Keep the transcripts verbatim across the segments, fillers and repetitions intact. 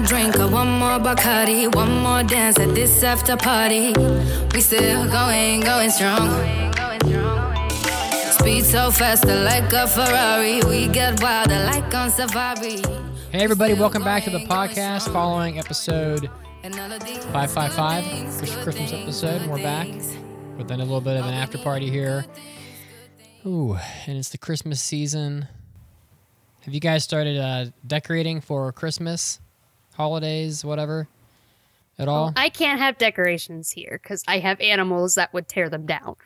more drink or one more Bacardi, one more dance at this after party. We still going, going strong. Speed so fast, like a Ferrari. We get wilder, like on Safari. Hey everybody, welcome back to the podcast following episode five fifty-five, Christmas episode. We're back with then a little bit of an after party here. Ooh, and it's the Christmas season. Have you guys started uh, decorating for Christmas, holidays, whatever, at all? Well, I can't have decorations here because I have animals that would tear them down.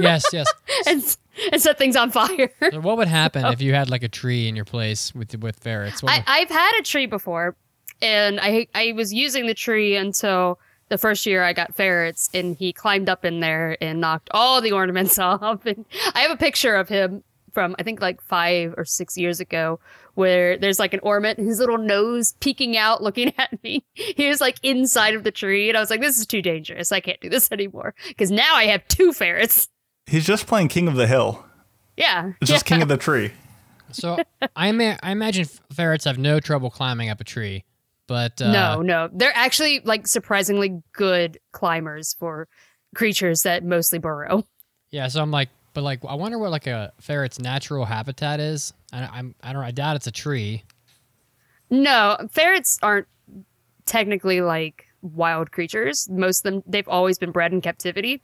Yes, yes. and, and set things on fire. So what would happen so. if you had like a tree in your place with with ferrets? I, would... I've had a tree before, and I I was using the tree until the first year I got ferrets, and he climbed up in there and knocked all the ornaments off. And I have a picture of him from I think like five or six years ago, where there's like an ornament, his little nose peeking out, looking at me. He was like inside of the tree, and I was like, "This is too dangerous. I can't do this anymore." Because now I have two ferrets. He's just playing King of the Hill. Yeah, it's just yeah. King of the Tree. So I ma- I imagine ferrets have no trouble climbing up a tree, but uh, no, no, they're actually like surprisingly good climbers for creatures that mostly burrow. Yeah, so I'm like. But like, I wonder what like a ferret's natural habitat is. I, I'm, I don't. I doubt it's a tree. No, ferrets aren't technically like wild creatures. Most of them, they've always been bred in captivity.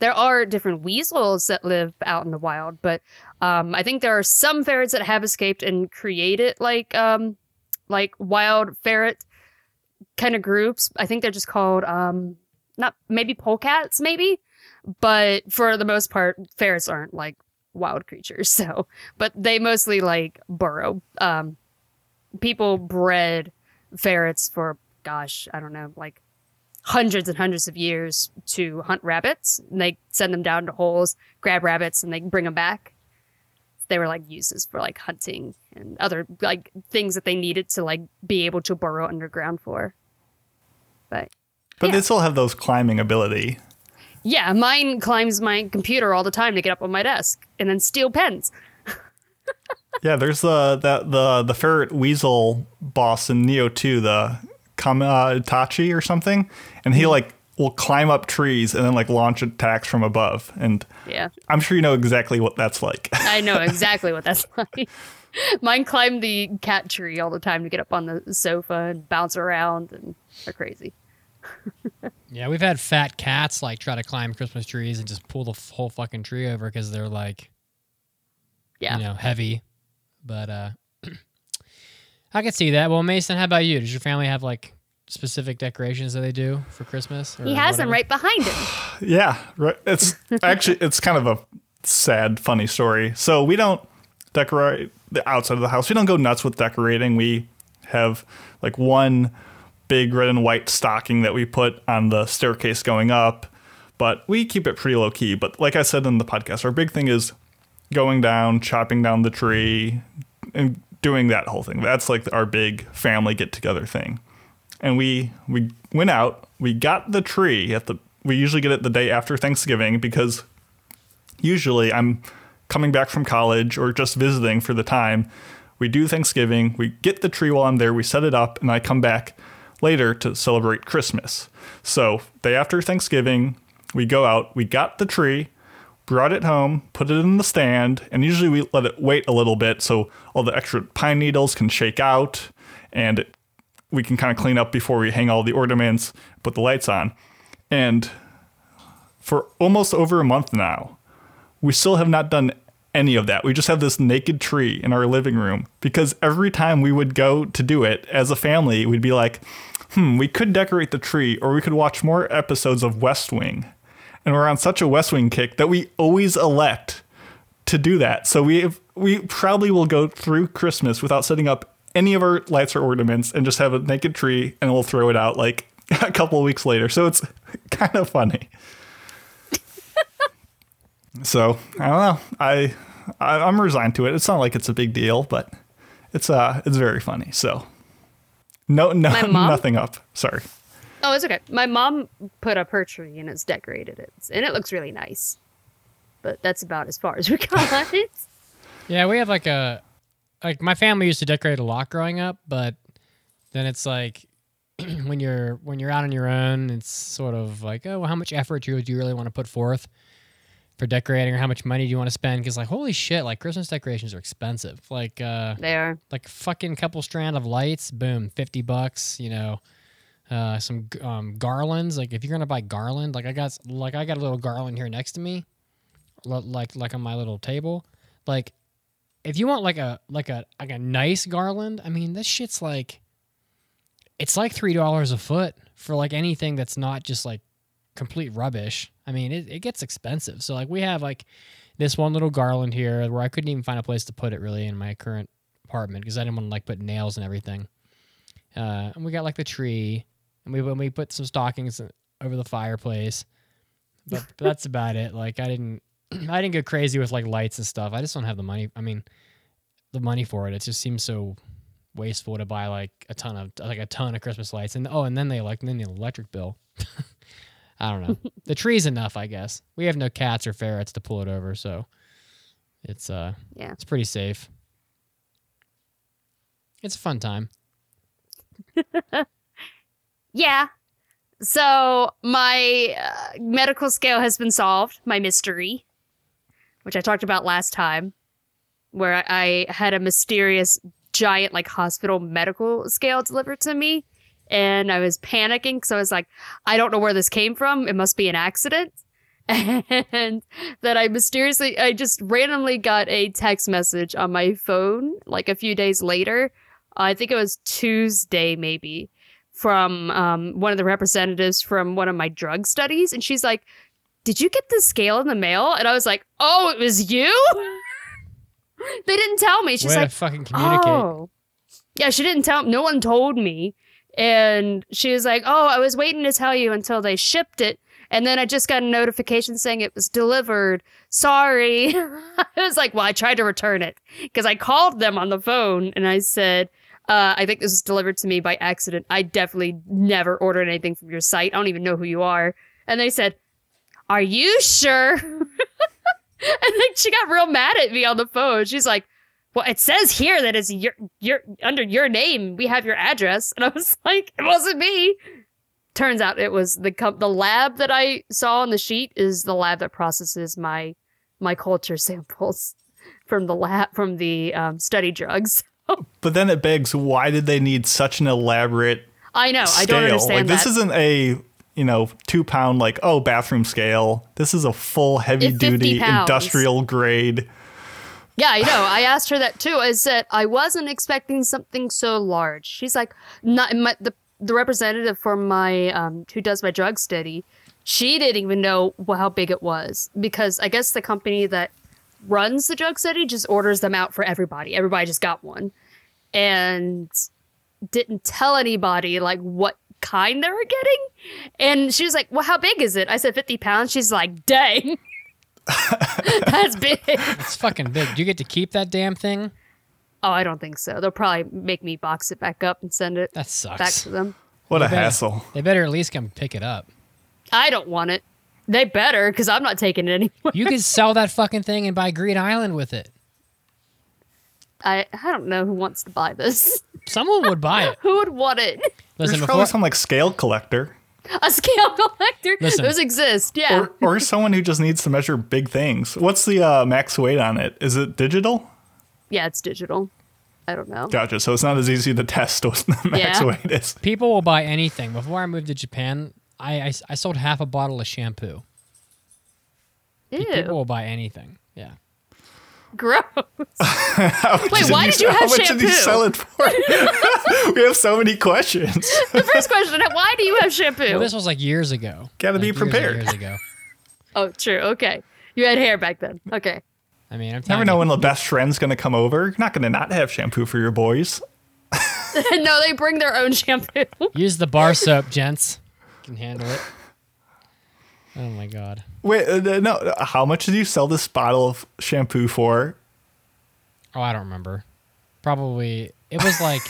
There are different weasels that live out in the wild, but um, I think there are some ferrets that have escaped and created like um, like wild ferret kind of groups. I think they're just called um, not maybe polecats, maybe. But for the most part, ferrets aren't like wild creatures. So, but they mostly like burrow. Um, people bred ferrets for, gosh, I don't know, like hundreds and hundreds of years to hunt rabbits. And they send them down to holes, grab rabbits, and they bring them back. They were like uses for like hunting and other like things that they needed to like be able to burrow underground for. But but yeah. They still have those climbing ability. Yeah, mine climbs my computer all the time to get up on my desk and then steal pens. Yeah, there's the, the the the ferret weasel boss in Nioh two, the Kamatachi or something, and he like will climb up trees and then like launch attacks from above. And yeah, I'm sure you know exactly what that's like. I know exactly what that's like. Mine climbed the cat tree all the time to get up on the sofa and bounce around, and they're crazy. Yeah, we've had fat cats like try to climb Christmas trees and just pull the f- whole fucking tree over because they're like, yeah, you know, heavy. But uh, I can see that. Well, Mason, how about you? Does your family have like specific decorations that they do for Christmas? He has whatever? Them right behind him. Yeah, right. It's actually it's kind of a sad, funny story. So we don't decorate the outside of the house. We don't go nuts with decorating. We have like one big red and white stocking that we put on the staircase going up, but we keep it pretty low key. But like I said in the podcast, our big thing is going down, chopping down the tree, and doing that whole thing. That's like our big family get together thing. And we we went out, we got the tree at the. We usually get it the day after Thanksgiving because usually I'm coming back from college or just visiting for the time. We do Thanksgiving, we get the tree while I'm there, we set it up, and I come back later to celebrate Christmas. So day after Thanksgiving, we go out, we got the tree, brought it home, put it in the stand, and usually we let it wait a little bit so all the extra pine needles can shake out and it, we can kind of clean up before we hang all the ornaments, put the lights on. And for almost over a month now, we still have not done any of that. We just have this naked tree in our living room because every time we would go to do it as a family, we'd be like, hmm, we could decorate the tree or we could watch more episodes of West Wing. And we're on such a West Wing kick that we always elect to do that. So we have, we probably will go through Christmas without setting up any of our lights or ornaments and just have a naked tree and we'll throw it out like a couple of weeks later. So it's kind of funny. So I don't know. I, I I'm resigned to it. It's not like it's a big deal, but it's uh it's very funny. So no no mom, nothing up. Sorry. Oh, it's okay. My mom put up her tree and it's decorated it, and it looks really nice. But that's about as far as we got. Yeah, we have like a like my family used to decorate a lot growing up, but then it's like when you're when you're out on your own, it's sort of like, oh, well, how much effort do you really want to put forth for decorating, or how much money do you want to spend? Because, like, holy shit, like, Christmas decorations are expensive. Like, uh, they are. Like, fucking couple strand of lights, boom, fifty bucks, you know. Uh, some um, garlands. Like, if you're gonna buy garland, like I got, like I got a little garland here next to me, L- like like on my little table. Like, if you want like a like a like a nice garland, I mean, this shit's like, it's like three dollars a foot for like anything that's not just like complete rubbish. I mean, it, it gets expensive. So, like, we have like this one little garland here where I couldn't even find a place to put it really in my current apartment because I didn't want to like put nails and everything. Uh, and we got like the tree, and we when we put some stockings over the fireplace, but, but that's about it. Like, I didn't I didn't go crazy with like lights and stuff. I just don't have the money. I mean, the money for it. It just seems so wasteful to buy like a ton of like a ton of Christmas lights, and oh, and then they like and then the electric bill. I don't know. The tree's enough, I guess. We have no cats or ferrets to pull it over, so it's uh, yeah, it's pretty safe. It's a fun time. Yeah. So my uh, medical scale has been solved, my mystery, which I talked about last time, where I, I had a mysterious giant like hospital medical scale delivered to me. And I was panicking because I was like, I don't know where this came from. It must be an accident. And then I mysteriously, I just randomly got a text message on my phone like a few days later. Uh, I think it was Tuesday, maybe, from um, one of the representatives from one of my drug studies. And she's like, did you get the scale in the mail? And I was like, oh, it was you? They didn't tell me. She's Way like, to fucking communicate. Oh. Yeah, she didn't tell me. No one told me. And she was like, oh, I was waiting to tell you until they shipped it. And then I just got a notification saying it was delivered. Sorry. I was like, well, I tried to return it because I called them on the phone and I said, uh, I think this was delivered to me by accident. I definitely never ordered anything from your site. I don't even know who you are. And they said, are you sure? And then she got real mad at me on the phone. She's like, well, it says here that it's your, your, under your name. We have your address. And I was like, it wasn't me. Turns out it was the com- the lab that I saw on the sheet is the lab that processes my my culture samples from the lab from the um, study drugs. But then it begs, why did they need such an elaborate? I know scale? I don't understand. Like, that. This isn't a you know two pound like oh bathroom scale. This is a full heavy duty industrial grade. Yeah, I know. I asked her that too. I said I wasn't expecting something so large. She's like, not my, the. The representative for my, um, who does my drug study, she didn't even know how big it was because I guess the company that runs the drug study just orders them out for everybody. Everybody just got one and didn't tell anybody like what kind they were getting. And she was like, well, how big is it? I said fifty pounds. She's like, dang, that's big. It's fucking big. Do you get to keep that damn thing? Oh, I don't think so. They'll probably make me box it back up and send it that sucks. back to them. What they a better, hassle. They better at least come pick it up. I don't want it. They better, because I'm not taking it anymore. You could sell that fucking thing and buy Greed Island with it. I I don't know who wants to buy this. Someone would buy it. Who would want it? Listen, There's before, probably some like scale collector. A scale collector? Listen, those exist, yeah. Or, or someone who just needs to measure big things. What's the uh, max weight on it? Is it digital? Yeah, it's digital. I don't know. Gotcha. So it's not as easy to test what the max yeah. weight is. People will buy anything. Before I moved to Japan, I, I, I sold half a bottle of shampoo. Ew. People will buy anything. Yeah. Gross. Wait, why did you, did you have how shampoo? How much did you sell it for? We have so many questions. The first question, why do you have shampoo? Well, this was like years ago. Gotta like be prepared. Years, years ago. Oh, true. Okay. You had hair back then. Okay. I mean, I'm never know you. when the best friend's going to come over. You're not going to not have shampoo for your boys. No, they bring their own shampoo. Use the bar soap, gents. You can handle it. Oh, my God. Wait, uh, no. How much did you sell this bottle of shampoo for? Oh, I don't remember. Probably, it was like,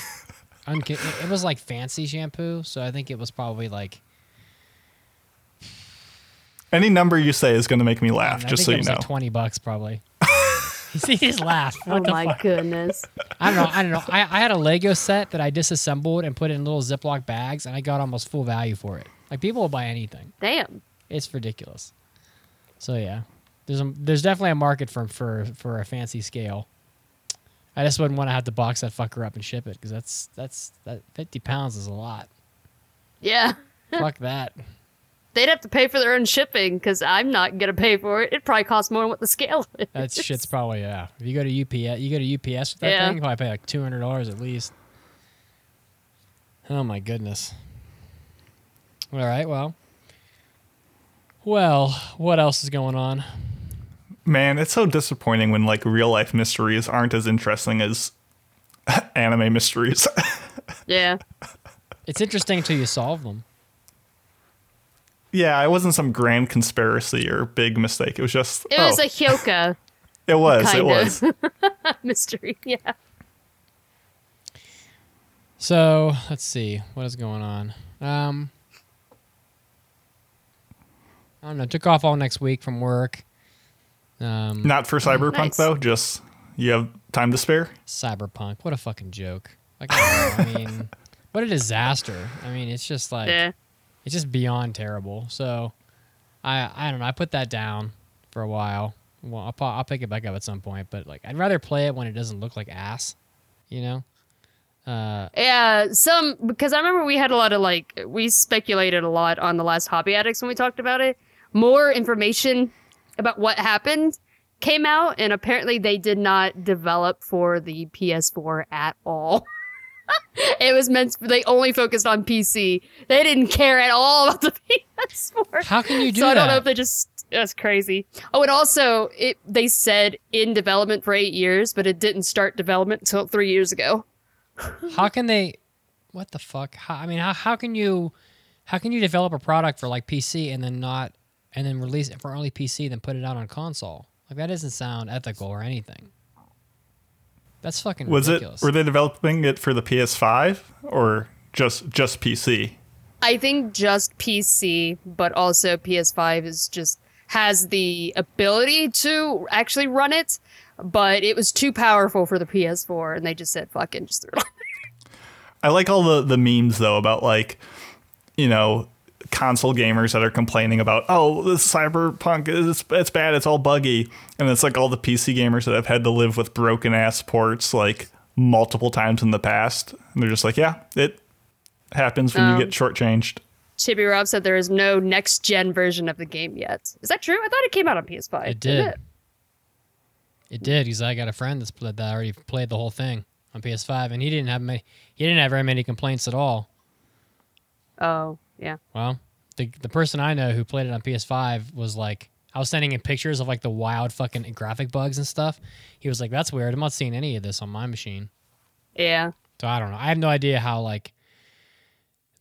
unca- it was like fancy shampoo. So I think it was probably like. Any number you say is going to make me laugh, I mean, just I think so it was you know. Like twenty bucks, probably. See his laugh. What oh the my fuck? Goodness! I don't know. I don't know. I, I had a Lego set that I disassembled and put in little Ziploc bags, and I got almost full value for it. Like people will buy anything. Damn, it's ridiculous. So yeah, there's a, there's definitely a market for for for a fancy scale. I just wouldn't want to have to box that fucker up and ship it because that's that's that fifty pounds is a lot. Yeah. Fuck that. They'd have to pay for their own shipping because I'm not gonna pay for it. It probably costs more than what the scale is. That shit's probably yeah. If you go to U P S, you go to U P S with that yeah. thing, you probably pay like two hundred dollars at least. Oh my goodness. All right, well, well, what else is going on? Man, it's so disappointing when like real life mysteries aren't as interesting as anime mysteries. Yeah, it's interesting until you solve them. Yeah, it wasn't some grand conspiracy or big mistake. It was just... It oh. was a Hyoka. It was, kind it was. Mystery, yeah. So, let's see. What is going on? Um, I don't know. Took off all next week from work. Um, Not for Cyberpunk, nice. though? Just, you have time to spare? Cyberpunk. What a fucking joke. Like, I mean, what a disaster. I mean, it's just like... Yeah. It's just beyond terrible. So, I I don't know. I put that down for a while. Well, I'll, I'll pick it back up at some point. But like, I'd rather play it when it doesn't look like ass. You know? Uh, yeah. Some because I remember we had a lot of like we speculated a lot on the last Hobby Addicts when we talked about it. More information about what happened came out, and apparently they did not develop for the P S four at all. It was meant to, they only focused on P C. They didn't care at all about the P S four. How can you do that? So I don't that? know if they just... That's crazy. Oh, and also, it they said in development for eight years, but it didn't start development until three years ago. How can they... What the fuck? How, I mean, how how can you... How can you develop a product for, like, P C and then not... And then release it for only P C, then put it out on console? Like, that doesn't sound ethical or anything. That's fucking was ridiculous. It, were they developing it for the P S five or just just P C? I think just P C, but also P S five is just has the ability to actually run it, but it was too powerful for the P S four, and they just said, fuck it, just threw it on there. I like all the, the memes, though, about, like, you know, console gamers that are complaining about, oh, this Cyberpunk, it's, it's bad, it's all buggy. And it's like all the P C gamers that have had to live with broken ass ports like multiple times in the past. And they're just like, yeah, it happens when um, you get shortchanged. Chibi Rob said there is no next gen version of the game yet. Is that true? I thought it came out on P S five. It did. It? it did. He's like, I got a friend that's played, that already played the whole thing on P S five, and he didn't have many, he didn't have very many complaints at all. Oh. Yeah. Well, the the person I know who played it on P S five was like, I was sending him pictures of like the wild fucking graphic bugs and stuff. He was like, that's weird. I'm not seeing any of this on my machine. Yeah. So I don't know. I have no idea how like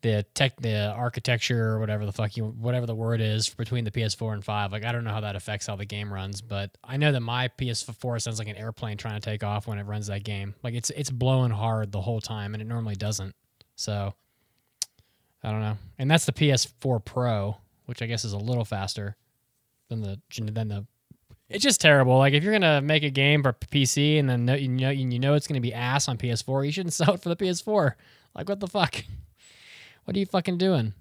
the tech, the architecture or whatever the fuck you, whatever the word is between the P S four and five. Like, I don't know how that affects how the game runs, but I know that my P S four sounds like an airplane trying to take off when it runs that game. Like it's, it's blowing hard the whole time and it normally doesn't. So I don't know. And that's the P S four Pro, which I guess is a little faster than the than the it's just terrible. Like if you're going to make a game for P C and then know, you know you know it's going to be ass on P S four, you shouldn't sell it for the P S four. Like what the fuck? What are you fucking doing?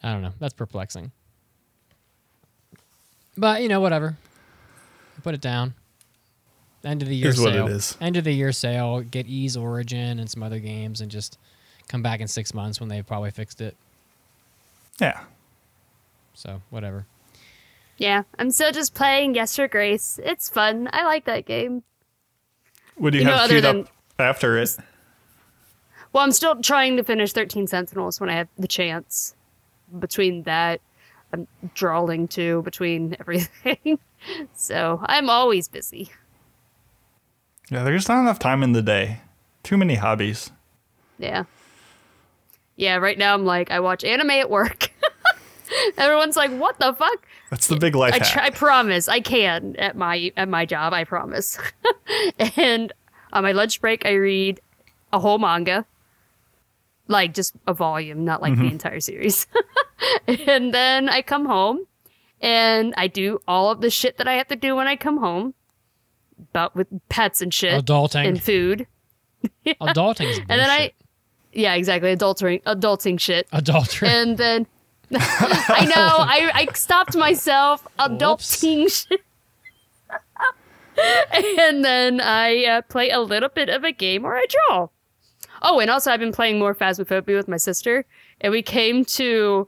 I don't know. That's perplexing. But, you know, whatever. Put it down. End of the year Here's sale. What it is. End of the year sale, get Ys Origin and some other games and just come back in six months when they probably fixed it. Yeah. So, whatever. Yeah, I'm still just playing Yes or Grace. It's fun. I like that game. What do you, you have queued up after it? Well, I'm still trying to finish thirteen Sentinels when I have the chance. Between that, I'm drawling too between everything. So, I'm always busy. Yeah, there's not enough time in the day. Too many hobbies. Yeah. Yeah, right now I'm like, I watch anime at work. Everyone's like, what the fuck? That's the big life I, hack. I promise, I can at my at my job, I promise. And on my lunch break, I read a whole manga. Like, just a volume, not like mm-hmm. the entire series. And then I come home, and I do all of the shit that I have to do when I come home, but with pets and shit, adulting and food, yeah. adulting, is and then I, yeah, exactly, adulting, adulting shit, adulting, and then I know I I stopped myself adulting Whoops. shit. And then I uh, play a little bit of a game or I draw. Oh, and also I've been playing more Phasmophobia with my sister. And we came to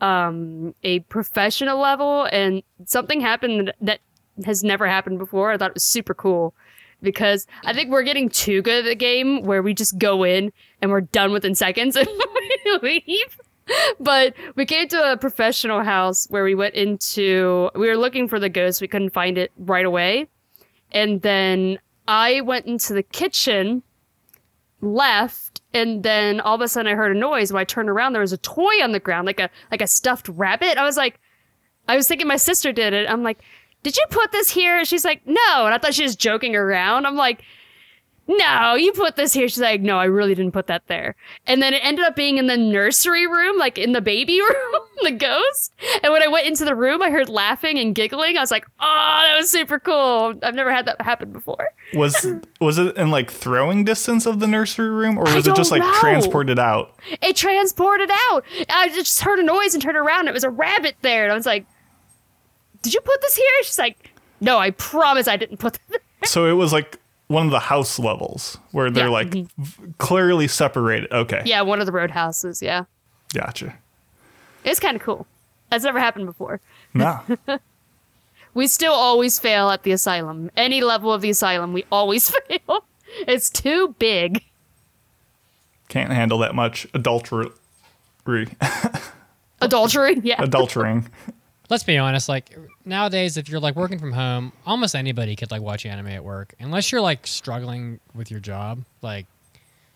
um, a professional level and something happened that has never happened before. I thought it was super cool because I think we're getting too good at the game where we just go in and we're done within seconds and we leave. But we came to a professional house where we went into... We were looking for the ghost. We couldn't find it right away. And then I went into the kitchen, left, and then all of a sudden I heard a noise. When I turned around, there was a toy on the ground, like a like a stuffed rabbit. I was like, I was thinking my sister did it. I'm like, did you put this here? And she's like, no. And I thought she was joking around. I'm like, no, you put this here. She's like, no, I really didn't put that there. And then it ended up being in the nursery room, like in the baby room, the ghost. And when I went into the room, I heard laughing and giggling. I was like, oh, that was super cool. I've never had that happen before. Was was it in like throwing distance of the nursery room, or was it just like know. transported out? It transported out. I just heard a noise and turned around. It was a rabbit there. And I was like, did you put this here? She's like, no, I promise I didn't put that there. So it was like one of the house levels where they're yeah. like mm-hmm. v- clearly separated. Okay. Yeah, one of the roadhouses. Yeah. Gotcha. It's kind of cool. That's never happened before. No. We still always fail at the asylum. Any level of the asylum, we always fail. It's too big. Can't handle that much adultery. Adultery? Yeah. Adultering. Let's be honest, like, nowadays, if you're, like, working from home, almost anybody could, like, watch anime at work. Unless you're, like, struggling with your job. Like,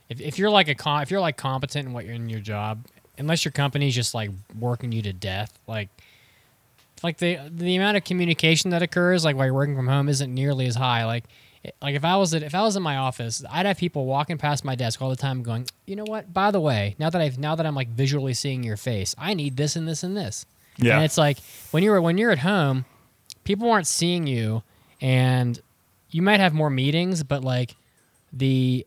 if if you're, like, a com- if you're like competent in what you're in your job, unless your company's just, like, working you to death, like, like the the amount of communication that occurs, like, while you're working from home isn't nearly as high. Like, like if I was at, if I was in my office, I'd have people walking past my desk all the time going, you know what, by the way, now that I've now that I'm, like, visually seeing your face, I need this and this and this. Yeah. And it's like when you're when you're at home, people aren't seeing you, and you might have more meetings, but like the,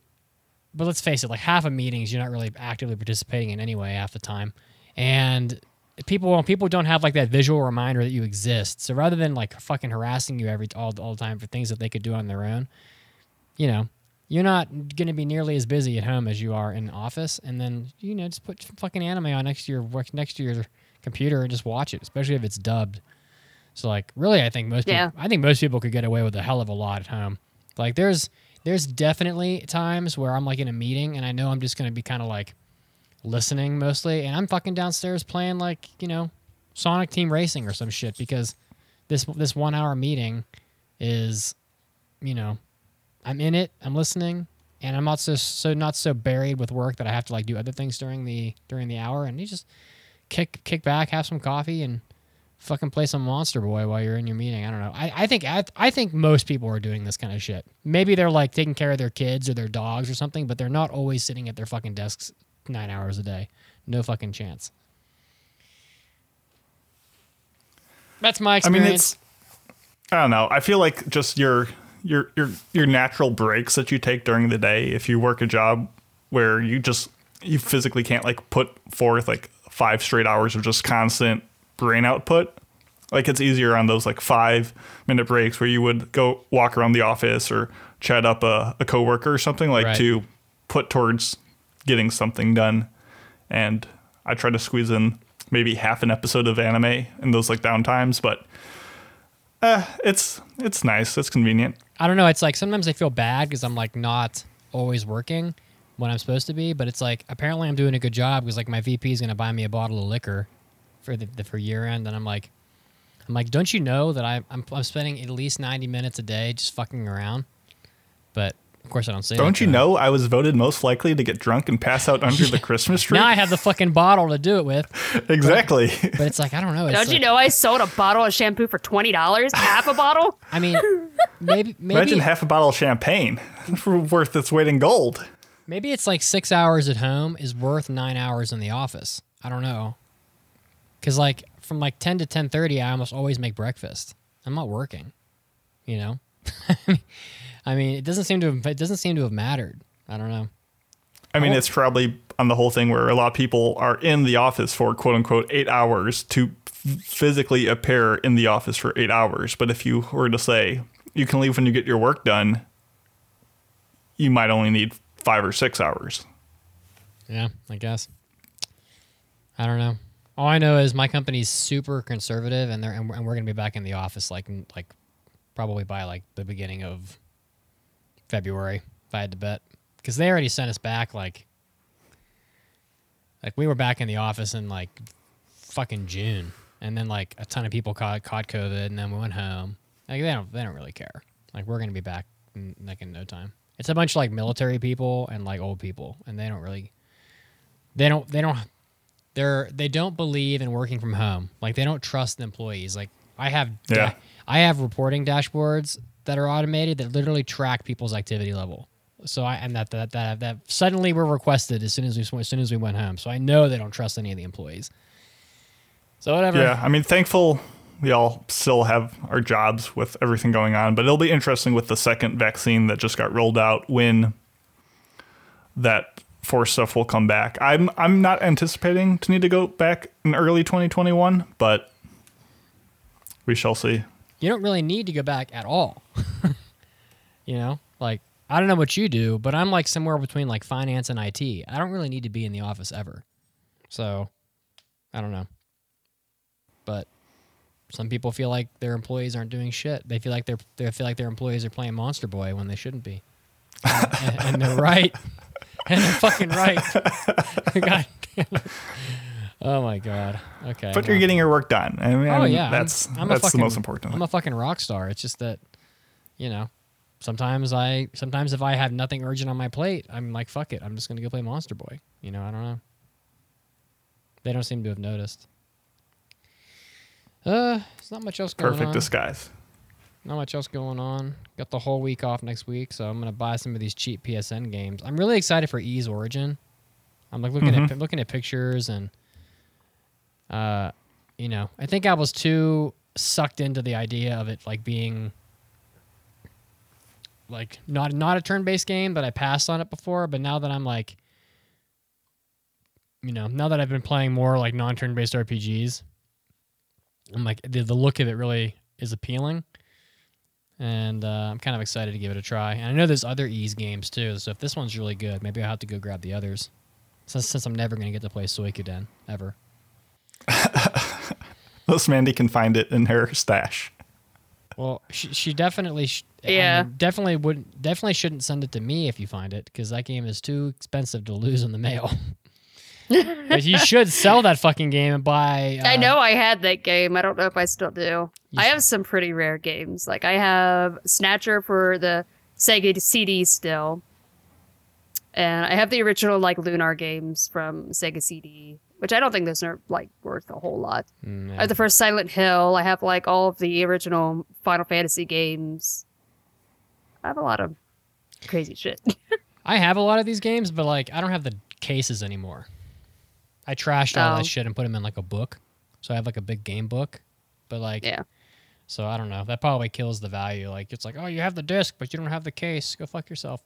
but let's face it, like half of meetings you're not really actively participating in anyway half the time, and people people don't have like that visual reminder that you exist. So rather than like fucking harassing you every all all the time for things that they could do on their own, you know, you're not going to be nearly as busy at home as you are in office, and then you know just put fucking anime on next to your next to your. computer and just watch it, especially if it's dubbed. So like really I think most yeah. people, I think most people could get away with a hell of a lot at home. Like there's there's definitely times where I'm like in a meeting and I know I'm just going to be kind of like listening mostly, and I'm fucking downstairs playing like, you know, Sonic Team Racing or some shit because this this one hour meeting is, you know, I'm in it, I'm listening, and I'm not so so not so buried with work that I have to like do other things during the during the hour, and you just Kick kick back, have some coffee, and fucking play some Monster Boy while you're in your meeting. I don't know. I, I think I, I think most people are doing this kind of shit. Maybe they're like taking care of their kids or their dogs or something, but they're not always sitting at their fucking desks nine hours a day. No fucking chance. That's my experience. I mean, it's, I don't know. I feel like just your your your your natural breaks that you take during the day. If you work a job where you just you physically can't like put forth like five straight hours of just constant brain output, like it's easier on those like five minute breaks where you would go walk around the office or chat up a, a coworker or something like right. to put towards getting something done. And I try to squeeze in maybe half an episode of anime in those like downtimes, but uh, it's it's nice. It's convenient. I don't know. It's like sometimes I feel bad because I'm like not always working when I'm supposed to be, but it's like apparently I'm doing a good job because like my V P is gonna buy me a bottle of liquor for the, the for year end, and I'm like, I'm like, don't you know that I I'm, I'm spending at least ninety minutes a day just fucking around? But of course I don't say. Don't that, you know I was voted most likely to get drunk and pass out under the Christmas tree? Now I have the fucking bottle to do it with. Exactly. But, but it's like I don't know. It's don't like, you know I sold a bottle of shampoo for twenty dollars? Half a bottle? I mean, maybe maybe imagine half a bottle of champagne worth its weight in gold. Maybe it's like six hours at home is worth nine hours in the office. I don't know. Because like from like ten to ten thirty, I almost always make breakfast. I'm not working, you know. I mean, it doesn't seem to have, it doesn't seem to have mattered. I don't know. I mean, I it's probably on the whole thing where a lot of people are in the office for quote unquote eight hours to f- physically appear in the office for eight hours. But if you were to say you can leave when you get your work done, you might only need five or six hours. Yeah, I guess. I don't know. All I know is my company's super conservative, and they're and we're going to be back in the office like like probably by like the beginning of February, if I had to bet, because they already sent us back like like we were back in the office in like fucking June, and then like a ton of people caught caught COVID, and then we went home. Like they don't they don't really care. Like we're going to be back in, like in no time. It's a bunch of like military people and like old people, and they don't really they don't they don't. They're, they don't believe in working from home. Like, they don't trust the employees. Like, I have da- yeah. I have reporting dashboards that are automated that literally track people's activity level. So I and that that that that suddenly were requested as soon as we as soon as we went home. So I know they don't trust any of the employees. So whatever. Yeah, I mean, thankful we all still have our jobs with everything going on, but it'll be interesting with the second vaccine that just got rolled out when that force stuff will come back. I'm I'm not anticipating to need to go back in early twenty twenty-one, but we shall see. You don't really need to go back at all. You know, like, I don't know what you do, but I'm like somewhere between like finance and I T. I don't really need to be in the office ever. So I don't know. But some people feel like their employees aren't doing shit. They feel like they're they feel like their employees are playing Monster Boy when they shouldn't be. And, and, and they're right. And they're fucking right. God damn it. Oh my god. Okay. But no. You're getting your work done. I mean, oh yeah. That's I'm, I'm that's fucking, the most important. I'm a fucking rock star. It's just that, you know, sometimes I sometimes if I have nothing urgent on my plate, I'm like, fuck it. I'm just gonna go play Monster Boy. You know, I don't know. They don't seem to have noticed. Uh, there's not much else going Perfect on. Perfect disguise. Not much else going on. Got the whole week off next week, so I'm going to buy some of these cheap P S N games. I'm really excited for Ys Origin. I'm like looking mm-hmm. at looking at pictures and uh you know, I think I was too sucked into the idea of it like being like not not a turn-based game, but I passed on it before, but now that I'm like you know, now that I've been playing more like non-turn-based R P Gs, I'm like the, the look of it really is appealing. And uh, I'm kind of excited to give it a try. And I know there's other Ys games, too. So if this one's really good, maybe I'll have to go grab the others. Since, since I'm never going to get to play Suikoden, ever. Unless Mandy can find it in her stash. Well, she, she definitely sh- yeah. I mean, definitely wouldn't, definitely shouldn't send it to me if you find it, because that game is too expensive to lose in the mail. But you should sell that fucking game and buy... Uh, I know I had that game. I don't know if I still do. I have some pretty rare games. Like, I have Snatcher for the Sega C D still. And I have the original, like, Lunar games from Sega C D, which I don't think those are, like, worth a whole lot. Mm, yeah. I have the first Silent Hill. I have, like, all of the original Final Fantasy games. I have a lot of crazy shit. I have a lot of these games, but, like, I don't have the cases anymore. I trashed all oh. that shit and put them in like a book. So I have like a big game book. But like, yeah. So I don't know. That probably kills the value. Like, it's like, oh, you have the disc, but you don't have the case. Go fuck yourself.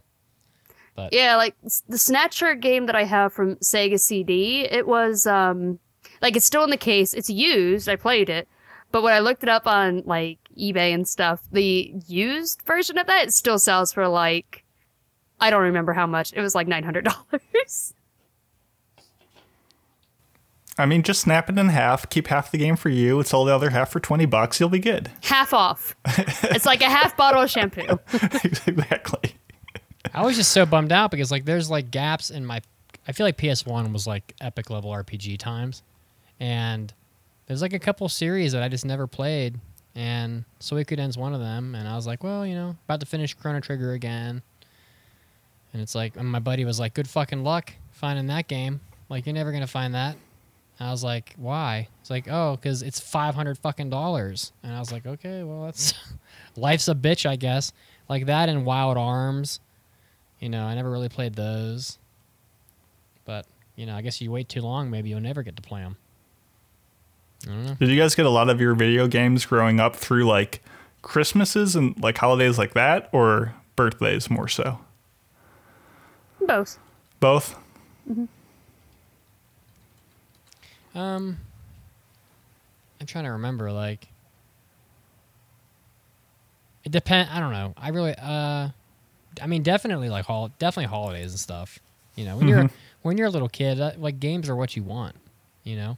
But yeah, like the Snatcher game that I have from Sega C D, it was um, like it's still in the case. It's used. I played it. But when I looked it up on like eBay and stuff, the used version of that, it still sells for like, I don't remember how much. It was like nine hundred dollars. I mean, just snap it in half. Keep half the game for you. It's all the other half for twenty bucks. You'll be good. Half off. It's like a half bottle of shampoo. Exactly. I was just so bummed out because like there's like gaps in my... I feel like P S one was like epic level R P G times. And there's like a couple series that I just never played. And Suikoden's one of them. And I was like, well, you know, about to finish Chrono Trigger again. And it's like, and my buddy was like, good fucking luck finding that game. Like, you're never going to find that. I was like, why? It's like, oh, because it's five hundred fucking dollars. And I was like, okay, well, that's life's a bitch, I guess. Like that and Wild Arms. You know, I never really played those. But, you know, I guess you wait too long, maybe you'll never get to play them. Mm. Did you guys get a lot of your video games growing up through like Christmases and like holidays like that, or birthdays more so? Both. Both? Mm-hmm. Um, I'm trying to remember, like, it depends, I don't know. I really, uh, I mean, definitely like, hol- definitely holidays and stuff. You know, when mm-hmm. you're, when you're a little kid, uh, like, games are what you want, you know?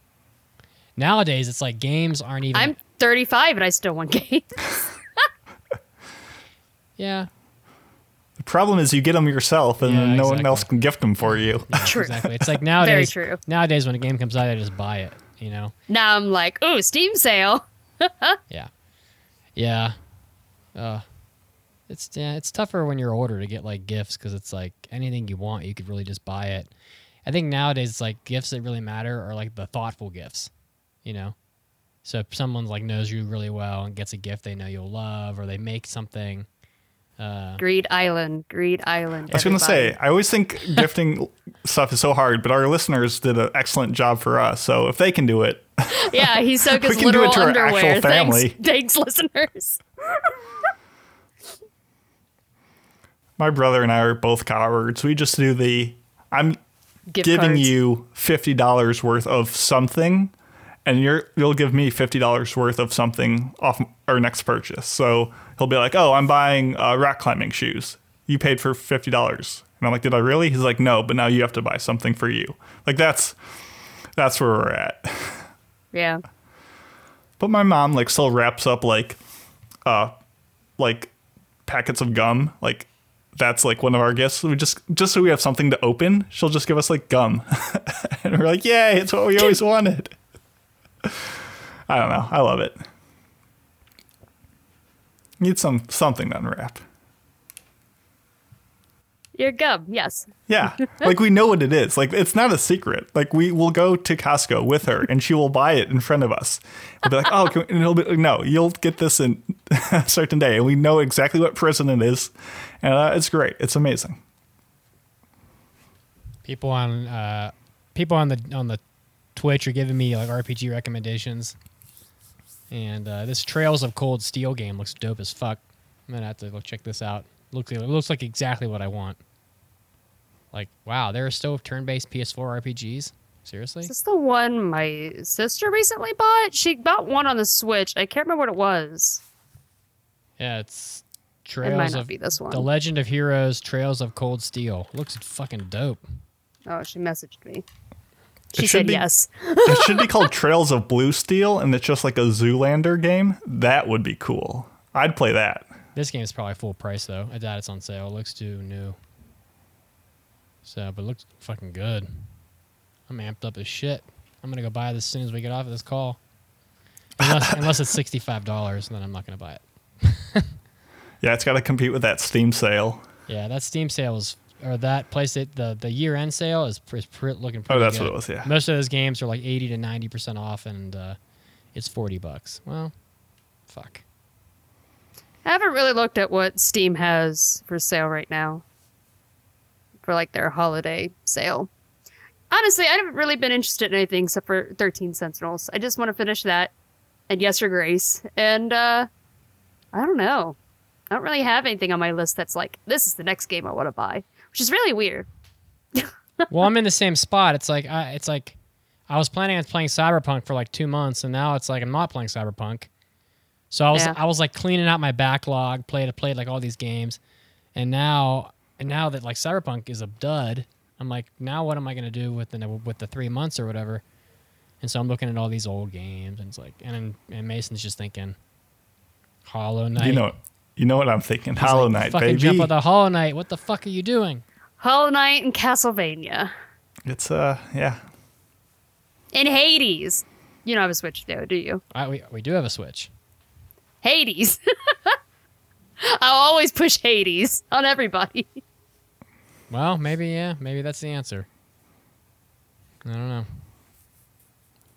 Nowadays, it's like games aren't even... I'm thirty-five and I still want games. Yeah. The problem is you get them yourself and yeah, then no exactly. one else can gift them for you. Yeah, true. Exactly. It's like nowadays, Very true. nowadays when a game comes out, I just buy it, you know? Now I'm like, ooh, Steam sale. Yeah. Yeah. Uh, it's yeah, it's tougher when you're older to get like gifts because it's like anything you want, you could really just buy it. I think nowadays it's like gifts that really matter are like the thoughtful gifts, you know? So if someone like knows you really well and gets a gift they know you'll love, or they make something. Uh, Greed Island, Greed Island. I was going to say, I always think gifting stuff is so hard, but our listeners did an excellent job for us. So if they can do it, yeah, he soaked his literal underwear. Thanks, thanks, listeners. My brother and I are both cowards. We just do the I'm Gift giving cards. you fifty dollars worth of something, and you're you'll give me fifty dollars worth of something off our next purchase. So he'll be like, "Oh, I'm buying uh, rock climbing shoes. You paid for fifty dollars." And I'm like, "Did I really?" He's like, "No, but now you have to buy something for you." Like that's that's where we're at. Yeah. But my mom like still wraps up like uh like packets of gum. Like that's like one of our gifts. We just just so we have something to open, she'll just give us like gum. And we're like, "Yay, it's what we always wanted." I don't know. I love it. Need some something to unwrap. Your gum, yes. Yeah, like we know what it is. Like it's not a secret. Like we will go to Costco with her, and she will buy it in front of us. We'll be like, "Oh, can we?" And he'll be like, "No, you'll get this in a certain day," and we know exactly what present it is, and uh, it's great. It's amazing. People on uh, people on the on the Twitch are giving me like R P G recommendations, and uh, this Trails of Cold Steel game looks dope as fuck. I'm gonna have to go check this out. Looks it looks like exactly what I want. Like, wow, there are still turn-based P S four R P Gs? Seriously? Is this the one my sister recently bought? She bought one on the Switch. I can't remember what it was. Yeah, it's Trails it might not of be this one. The Legend of Heroes, Trails of Cold Steel. Looks fucking dope. Oh, she messaged me. She it said be, yes. It should be called Trails of Blue Steel, and it's just like a Zoolander game. That would be cool. I'd play that. This game is probably full price, though. I doubt it's on sale. It looks too new. So, but it looks fucking good. I'm amped up as shit. I'm going to go buy this as soon as we get off of this call. Unless, unless it's sixty-five dollars, then I'm not going to buy it. Yeah, it's got to compete with that Steam sale. Yeah, that Steam sale is, or that place, it, the, the year-end sale is, is pretty, looking pretty good. Oh, that's good. What it was, yeah. Most of those games are like eighty to ninety percent off, and uh, it's forty bucks. Well, fuck. I haven't really looked at what Steam has for sale right now. For like their holiday sale. Honestly, I haven't really been interested in anything except for thirteen Sentinels. I just want to finish that and Yes or Grace. And uh, I don't know. I don't really have anything on my list that's like, this is the next game I want to buy, which is really weird. Well, I'm in the same spot. It's like I, it's like I was planning on playing Cyberpunk for like two months, and now it's like I'm not playing Cyberpunk. So I was yeah. I was like cleaning out my backlog, played played like all these games, and now. And now that like Cyberpunk is a dud, I'm like, now what am I gonna do with the with the three months or whatever? And so I'm looking at all these old games, and it's like, and and Mason's just thinking, Hollow Knight. You know, you know what I'm thinking, Hollow like, Knight, fucking baby. Fucking jump on the Hollow Knight. What the fuck are you doing? Hollow Knight and Castlevania. It's uh yeah. And Hades. You don't have a Switch though, do you? I, we we do have a Switch. Hades. I'll always push Hades on everybody. Well, maybe, yeah. Maybe that's the answer. I don't know.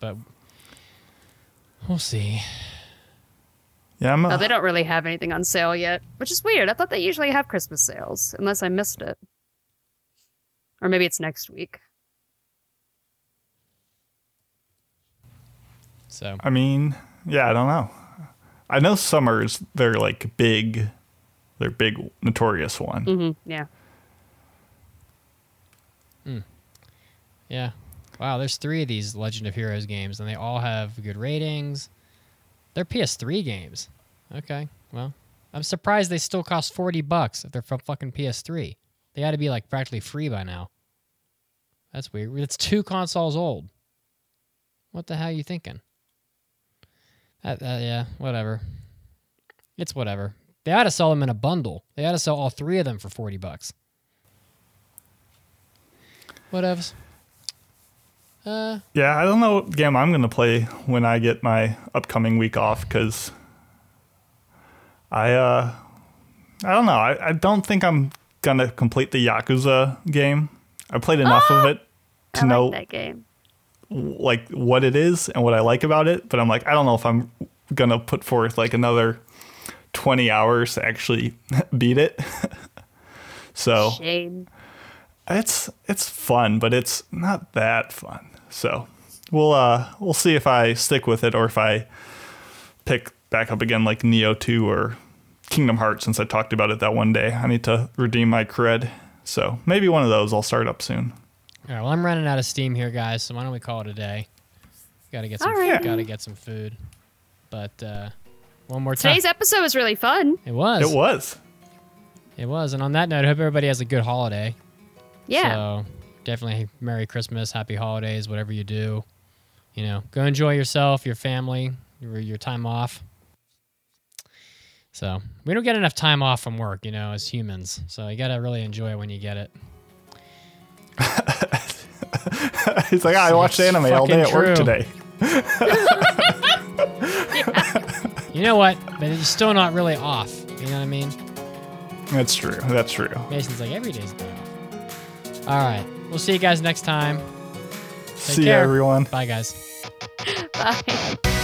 But we'll see. Yeah, I'm a- oh, they don't really have anything on sale yet, which is weird. I thought they usually have Christmas sales, unless I missed it. Or maybe it's next week. So I mean, yeah, I don't know. I know Summers, they're like big, they're big, notorious one. Mm-hmm, yeah. Mm. Yeah. Wow, there's three of these Legend of Heroes games, and they all have good ratings. They're P S three games. Okay, well, I'm surprised they still cost forty bucks if they're from fucking P S three. They ought to be like practically free by now. That's weird. It's two consoles old. What the hell are you thinking? Uh, uh, yeah, whatever. It's whatever. They ought to sell them in a bundle. They ought to sell all three of them for forty bucks. Whatevs. Uh, yeah, I don't know what game I'm going to play when I get my upcoming week off, because I, uh, I don't know. I, I don't think I'm going to complete the Yakuza game. I played enough oh, of it to I like know that game. Like what it is and what I like about it, but I'm like, I don't know if I'm going to put forth like another twenty hours to actually beat it. So shame. It's it's fun, but it's not that fun. So we'll uh we'll see if I stick with it or if I pick back up again like Nioh two or Kingdom Hearts, since I talked about it that one day. I need to redeem my cred. So maybe one of those I'll start up soon. All right, well, I'm running out of steam here, guys, so why don't we call it a day? Got to get some right. food, got to get some food. But uh, one more time. Today's episode was really fun. It was. It was. It was, and on that note, I hope everybody has a good holiday. Yeah. So definitely Merry Christmas, Happy Holidays, whatever you do. You know, go enjoy yourself, your family, your, your time off. So we don't get enough time off from work, you know, as humans. So you got to really enjoy it when you get it. It's like, oh, I watched anime all day at true. work today. Yeah. You know what? But it's still not really off. You know what I mean? That's true. That's true. Mason's like, every day's a day off. All right. We'll see you guys next time. Take see care. you, everyone. Bye, guys. Bye.